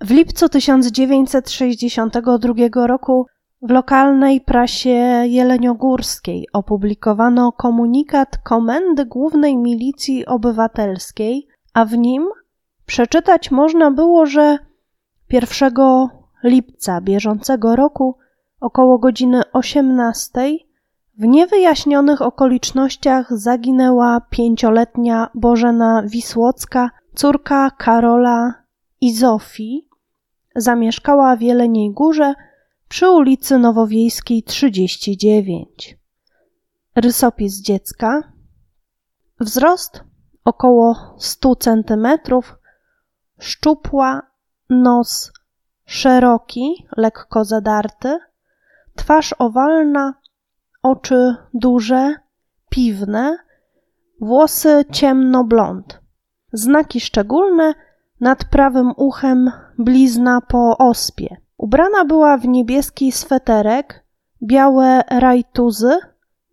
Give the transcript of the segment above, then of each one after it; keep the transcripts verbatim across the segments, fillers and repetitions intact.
W lipcu tysiąc dziewięćset sześćdziesiątego drugiego roku w lokalnej prasie jeleniogórskiej opublikowano komunikat Komendy Głównej Milicji Obywatelskiej, a w nim przeczytać można było, że pierwszego lipca bieżącego roku około godziny osiemnastej w niewyjaśnionych okolicznościach zaginęła pięcioletnia Bożena Wisłocka, córka Karola i Zofii. Zamieszkała w Jeleniej Górze przy ulicy Nowowiejskiej trzydzieści dziewięć. Rysopis dziecka. Wzrost około sto centymetrów, szczupła, nos szeroki, lekko zadarty, twarz owalna, oczy duże, piwne, włosy ciemnoblond. Znaki szczególne: nad prawym uchem blizna po ospie. Ubrana była w niebieski sweterek, białe rajtuzy,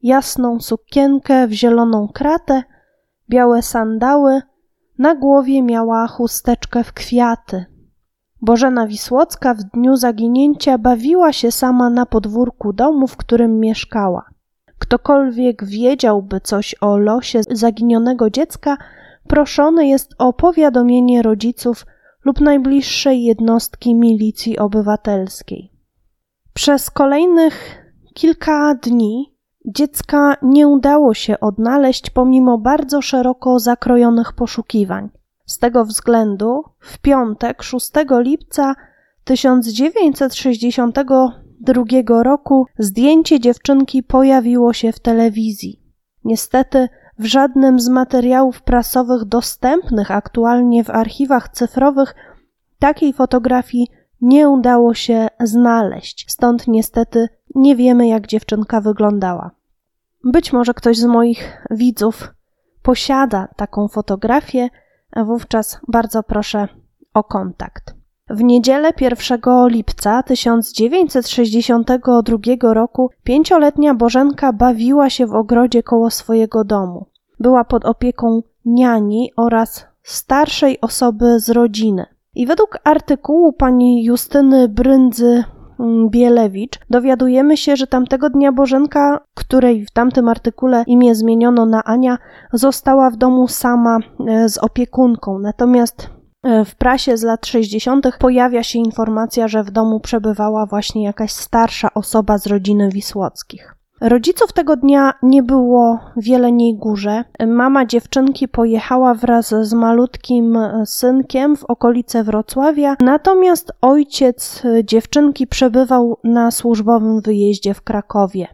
jasną sukienkę w zieloną kratę, białe sandały, na głowie miała chusteczkę w kwiaty. Bożena Wisłocka w dniu zaginięcia bawiła się sama na podwórku domu, w którym mieszkała. Ktokolwiek wiedziałby coś o losie zaginionego dziecka, proszony jest o powiadomienie rodziców lub najbliższej jednostki Milicji Obywatelskiej. Przez kolejnych kilka dni dziecka nie udało się odnaleźć pomimo bardzo szeroko zakrojonych poszukiwań. Z tego względu w piątek szóstego lipca tysiąc dziewięćset sześćdziesiątego drugiego roku zdjęcie dziewczynki pojawiło się w telewizji. Niestety w żadnym z materiałów prasowych dostępnych aktualnie w archiwach cyfrowych takiej fotografii nie udało się znaleźć, stąd niestety nie wiemy, jak dziewczynka wyglądała. Być może ktoś z moich widzów posiada taką fotografię, a wówczas bardzo proszę o kontakt. W niedzielę pierwszego lipca tysiąc dziewięćset sześćdziesiątego drugiego roku pięcioletnia Bożenka bawiła się w ogrodzie koło swojego domu. Była pod opieką niani oraz starszej osoby z rodziny. I według artykułu pani Justyny Bryndzy-Bielewicz dowiadujemy się, że tamtego dnia Bożenka, której w tamtym artykule imię zmieniono na Ania, została w domu sama z opiekunką. Natomiast w prasie z lat sześćdziesiątych pojawia się informacja, że w domu przebywała właśnie jakaś starsza osoba z rodziny Wisłockich. Rodziców tego dnia nie było w Jeleniej Górze. Mama dziewczynki pojechała wraz z malutkim synkiem w okolice Wrocławia, natomiast ojciec dziewczynki przebywał na służbowym wyjeździe w Krakowie.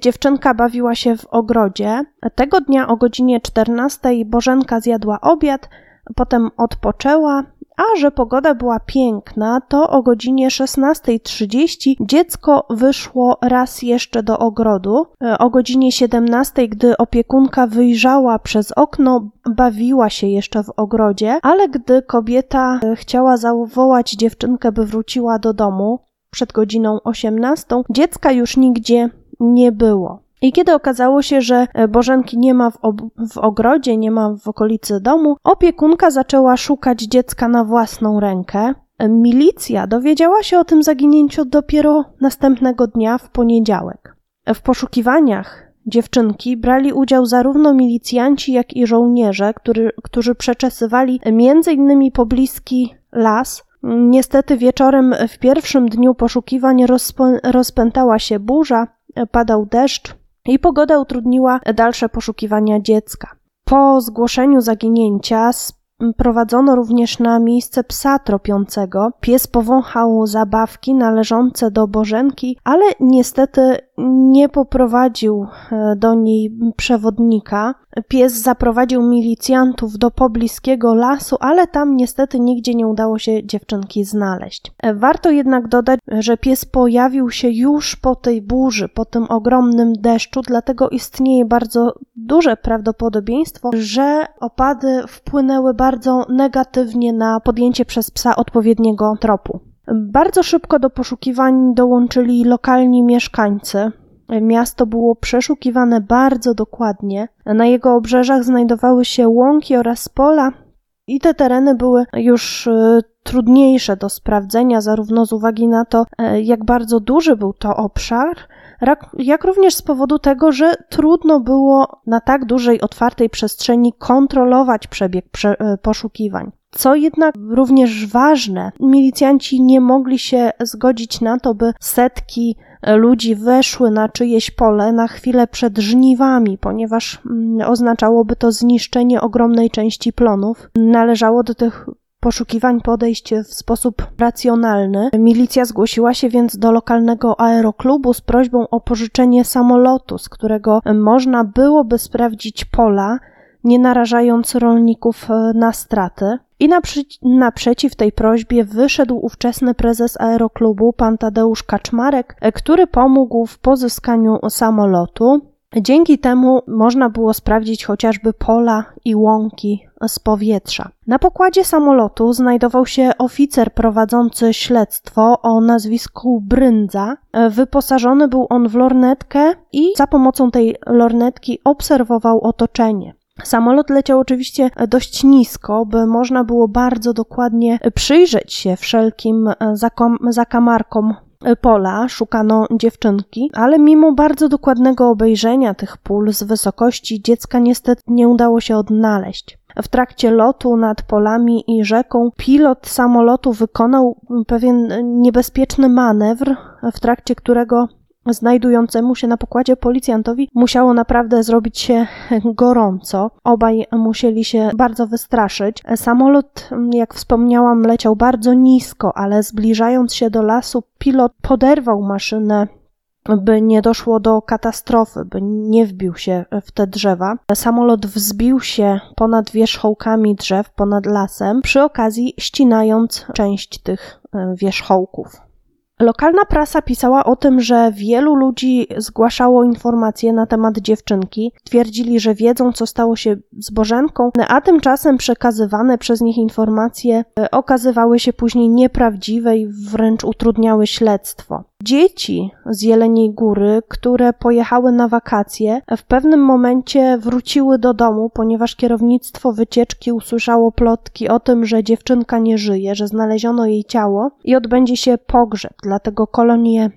Dziewczynka bawiła się w ogrodzie. Tego dnia o godzinie czternastej Bożenka zjadła obiad, potem odpoczęła, a że pogoda była piękna, to o godzinie szesnastej trzydzieści dziecko wyszło raz jeszcze do ogrodu. O godzinie siedemnastej, gdy opiekunka wyjrzała przez okno, bawiła się jeszcze w ogrodzie, ale gdy kobieta chciała zawołać dziewczynkę, by wróciła do domu przed godziną osiemnastą, dziecka już nigdzie nie było. I kiedy okazało się, że Bożenki nie ma w, ob- w ogrodzie, nie ma w okolicy domu, opiekunka zaczęła szukać dziecka na własną rękę. Milicja dowiedziała się o tym zaginięciu dopiero następnego dnia, w poniedziałek. W poszukiwaniach dziewczynki brali udział zarówno milicjanci, jak i żołnierze, który, którzy przeczesywali między innymi pobliski las. Niestety wieczorem w pierwszym dniu poszukiwań rozpo- rozpętała się burza, padał deszcz i pogoda utrudniła dalsze poszukiwania dziecka. Po zgłoszeniu zaginięcia sprowadzono również na miejsce psa tropiącego. Pies powąchał zabawki należące do Bożenki, ale niestety nie poprowadził do niej przewodnika. Pies zaprowadził milicjantów do pobliskiego lasu, ale tam niestety nigdzie nie udało się dziewczynki znaleźć. Warto jednak dodać, że pies pojawił się już po tej burzy, po tym ogromnym deszczu, dlatego istnieje bardzo duże prawdopodobieństwo, że opady wpłynęły bardzo negatywnie na podjęcie przez psa odpowiedniego tropu. Bardzo szybko do poszukiwań dołączyli lokalni mieszkańcy. Miasto było przeszukiwane bardzo dokładnie. Na jego obrzeżach znajdowały się łąki oraz pola, I te tereny były już trudniejsze do sprawdzenia, zarówno z uwagi na to, jak bardzo duży był to obszar, jak również z powodu tego, że trudno było na tak dużej, otwartej przestrzeni kontrolować przebieg poszukiwań. Co jednak również ważne, milicjanci nie mogli się zgodzić na to, by setki ludzi weszły na czyjeś pole na chwilę przed żniwami, ponieważ oznaczałoby to zniszczenie ogromnej części plonów. Należało do tych poszukiwań podejść w sposób racjonalny. Milicja zgłosiła się więc do lokalnego aeroklubu z prośbą o pożyczenie samolotu, z którego można byłoby sprawdzić pola, nie narażając rolników na straty. I naprzeciw tej prośbie wyszedł ówczesny prezes aeroklubu, pan Tadeusz Kaczmarek, który pomógł w pozyskaniu samolotu. Dzięki temu można było sprawdzić chociażby pola i łąki z powietrza. Na pokładzie samolotu znajdował się oficer prowadzący śledztwo o nazwisku Bryndza. Wyposażony był on w lornetkę i za pomocą tej lornetki obserwował otoczenie. Samolot leciał oczywiście dość nisko, by można było bardzo dokładnie przyjrzeć się wszelkim zakom- zakamarkom pola, szukano dziewczynki, ale mimo bardzo dokładnego obejrzenia tych pól z wysokości dziecka niestety nie udało się odnaleźć. W trakcie lotu nad polami i rzeką pilot samolotu wykonał pewien niebezpieczny manewr, w trakcie którego znajdującemu się na pokładzie policjantowi musiało naprawdę zrobić się gorąco. Obaj musieli się bardzo wystraszyć. Samolot, jak wspomniałam, leciał bardzo nisko, ale zbliżając się do lasu, pilot poderwał maszynę, by nie doszło do katastrofy, by nie wbił się w te drzewa. Samolot wzbił się ponad wierzchołkami drzew, ponad lasem, przy okazji ścinając część tych wierzchołków. Lokalna prasa pisała o tym, że wielu ludzi zgłaszało informacje na temat dziewczynki. Twierdzili, że wiedzą, co stało się z Bożenką, a tymczasem przekazywane przez nich informacje okazywały się później nieprawdziwe i wręcz utrudniały śledztwo. Dzieci z Jeleniej Góry, które pojechały na wakacje, w pewnym momencie wróciły do domu, ponieważ kierownictwo wycieczki usłyszało plotki o tym, że dziewczynka nie żyje, że znaleziono jej ciało i odbędzie się pogrzeb. Dlatego kolonie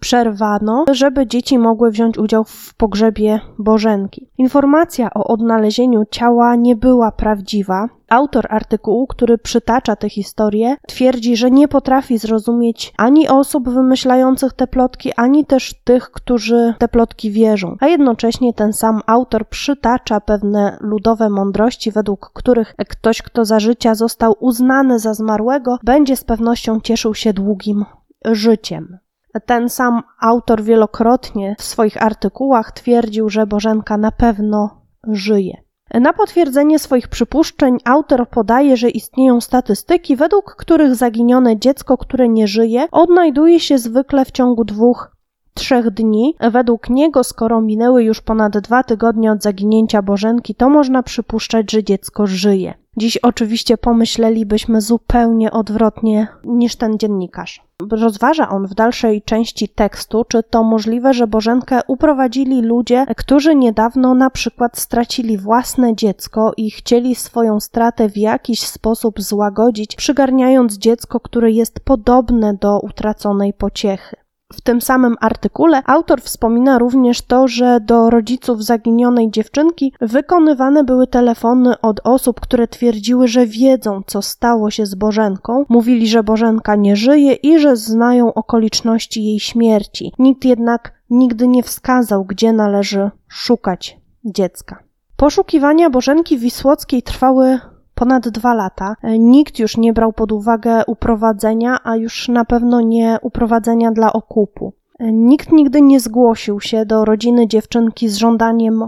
przerwano, żeby dzieci mogły wziąć udział w pogrzebie Bożenki. Informacja o odnalezieniu ciała nie była prawdziwa. Autor artykułu, który przytacza tę historię, twierdzi, że nie potrafi zrozumieć ani osób wymyślających te plotki, ani też tych, którzy te plotki wierzą. A jednocześnie ten sam autor przytacza pewne ludowe mądrości, według których ktoś, kto za życia został uznany za zmarłego, będzie z pewnością cieszył się długim życiem. Ten sam autor wielokrotnie w swoich artykułach twierdził, że Bożenka na pewno żyje. Na potwierdzenie swoich przypuszczeń autor podaje, że istnieją statystyki, według których zaginione dziecko, które nie żyje, odnajduje się zwykle w ciągu dwóch, trzech dni. Według niego, skoro minęły już ponad dwa tygodnie od zaginięcia Bożenki, to można przypuszczać, że dziecko żyje. Dziś oczywiście pomyślelibyśmy zupełnie odwrotnie niż ten dziennikarz. Rozważa on w dalszej części tekstu, czy to możliwe, że Bożenkę uprowadzili ludzie, którzy niedawno na przykład stracili własne dziecko i chcieli swoją stratę w jakiś sposób złagodzić, przygarniając dziecko, które jest podobne do utraconej pociechy. W tym samym artykule autor wspomina również to, że do rodziców zaginionej dziewczynki wykonywane były telefony od osób, które twierdziły, że wiedzą, co stało się z Bożenką. Mówili, że Bożenka nie żyje i że znają okoliczności jej śmierci. Nikt jednak nigdy nie wskazał, gdzie należy szukać dziecka. Poszukiwania Bożenki Wisłockiej trwały ponad dwa lata. Nikt już nie brał pod uwagę uprowadzenia, a już na pewno nie uprowadzenia dla okupu. Nikt nigdy nie zgłosił się do rodziny dziewczynki z żądaniem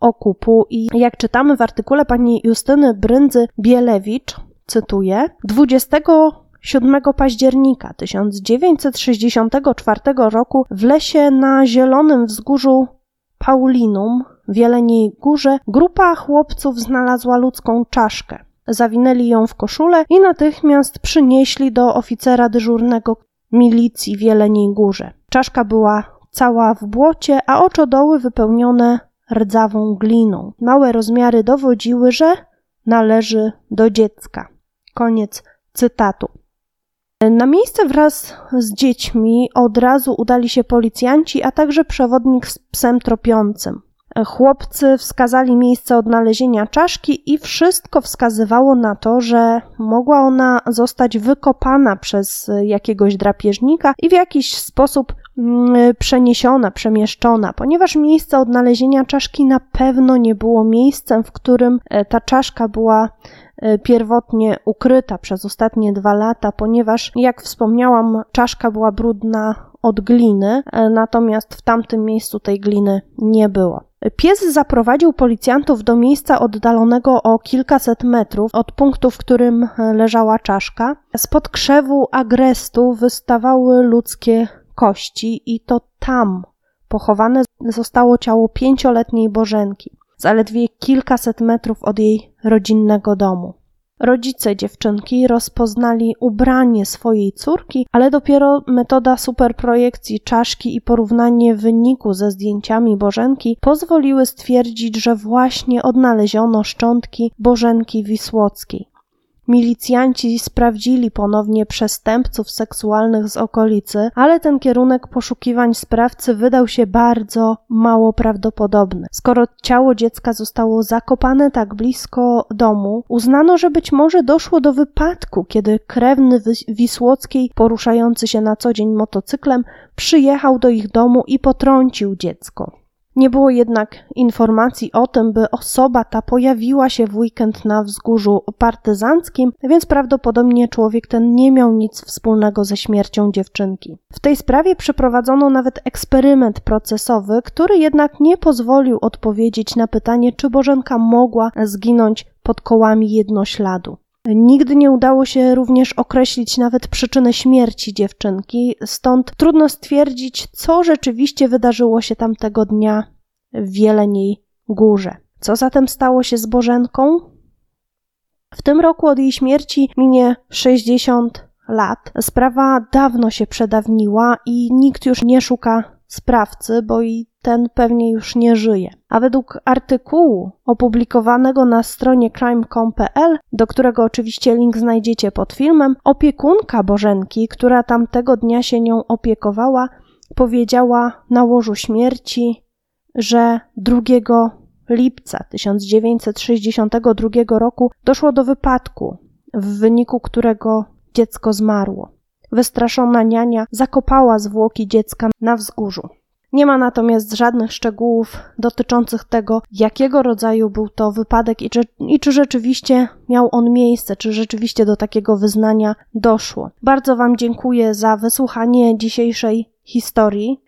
okupu i jak czytamy w artykule pani Justyny Bryndzy-Bielewicz, cytuję, dwudziestego siódmego października tysiąc dziewięćset sześćdziesiątego czwartego roku w lesie na Zielonym Wzgórzu Paulinum w Jeleniej Górze grupa chłopców znalazła ludzką czaszkę. Zawinęli ją w koszulę i natychmiast przynieśli do oficera dyżurnego milicji w Jeleniej Górze. Czaszka była cała w błocie, a oczodoły wypełnione rdzawą gliną. Małe rozmiary dowodziły, że należy do dziecka. Koniec cytatu. Na miejsce wraz z dziećmi od razu udali się policjanci, a także przewodnik z psem tropiącym. Chłopcy wskazali miejsce odnalezienia czaszki i wszystko wskazywało na to, że mogła ona zostać wykopana przez jakiegoś drapieżnika i w jakiś sposób przeniesiona, przemieszczona, ponieważ miejsce odnalezienia czaszki na pewno nie było miejscem, w którym ta czaszka była pierwotnie ukryta przez ostatnie dwa lata, ponieważ, jak wspomniałam, czaszka była brudna od gliny, natomiast w tamtym miejscu tej gliny nie było. Pies zaprowadził policjantów do miejsca oddalonego o kilkaset metrów od punktu, w którym leżała czaszka. Spod krzewu agrestu wystawały ludzkie kości i to tam pochowane zostało ciało pięcioletniej Bożenki, zaledwie kilkaset metrów od jej rodzinnego domu. Rodzice dziewczynki rozpoznali ubranie swojej córki, ale dopiero metoda superprojekcji czaszki i porównanie wyniku ze zdjęciami Bożenki pozwoliły stwierdzić, że właśnie odnaleziono szczątki Bożenki Wisłockiej. Milicjanci sprawdzili ponownie przestępców seksualnych z okolicy, ale ten kierunek poszukiwań sprawcy wydał się bardzo mało prawdopodobny. Skoro ciało dziecka zostało zakopane tak blisko domu, uznano, że być może doszło do wypadku, kiedy krewny Wisłockiej, poruszający się na co dzień motocyklem, przyjechał do ich domu i potrącił dziecko. Nie było jednak informacji o tym, by osoba ta pojawiła się w weekend na Wzgórzu Partyzanckim, więc prawdopodobnie człowiek ten nie miał nic wspólnego ze śmiercią dziewczynki. W tej sprawie przeprowadzono nawet eksperyment procesowy, który jednak nie pozwolił odpowiedzieć na pytanie, czy Bożenka mogła zginąć pod kołami jednośladu. Nigdy nie udało się również określić nawet przyczyny śmierci dziewczynki, stąd trudno stwierdzić, co rzeczywiście wydarzyło się tamtego dnia w Jeleniej Górze. Co zatem stało się z Bożenką? W tym roku od jej śmierci minie sześćdziesiąt lat. Sprawa dawno się przedawniła i nikt już nie szuka sprawcy, bo i ten pewnie już nie żyje. A według artykułu opublikowanego na stronie crime com kropka p l, do którego oczywiście link znajdziecie pod filmem, opiekunka Bożenki, która tamtego dnia się nią opiekowała, powiedziała na łożu śmierci, że drugiego lipca tysiąc dziewięćset sześćdziesiątego drugiego roku doszło do wypadku, w wyniku którego dziecko zmarło. Wystraszona niania zakopała zwłoki dziecka na wzgórzu. Nie ma natomiast żadnych szczegółów dotyczących tego, jakiego rodzaju był to wypadek i czy, i czy rzeczywiście miał on miejsce, czy rzeczywiście do takiego wyznania doszło. Bardzo Wam dziękuję za wysłuchanie dzisiejszej historii.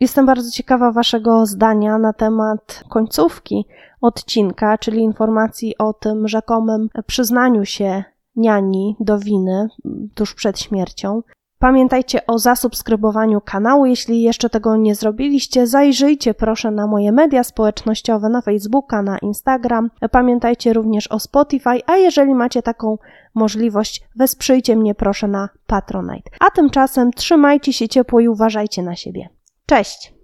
Jestem bardzo ciekawa Waszego zdania na temat końcówki odcinka, czyli informacji o tym rzekomym przyznaniu się niani do winy tuż przed śmiercią. Pamiętajcie o zasubskrybowaniu kanału, jeśli jeszcze tego nie zrobiliście. Zajrzyjcie proszę na moje media społecznościowe, na Facebooka, na Instagram. Pamiętajcie również o Spotify, a jeżeli macie taką możliwość, wesprzyjcie mnie proszę na Patronite. A tymczasem trzymajcie się ciepło i uważajcie na siebie. Cześć!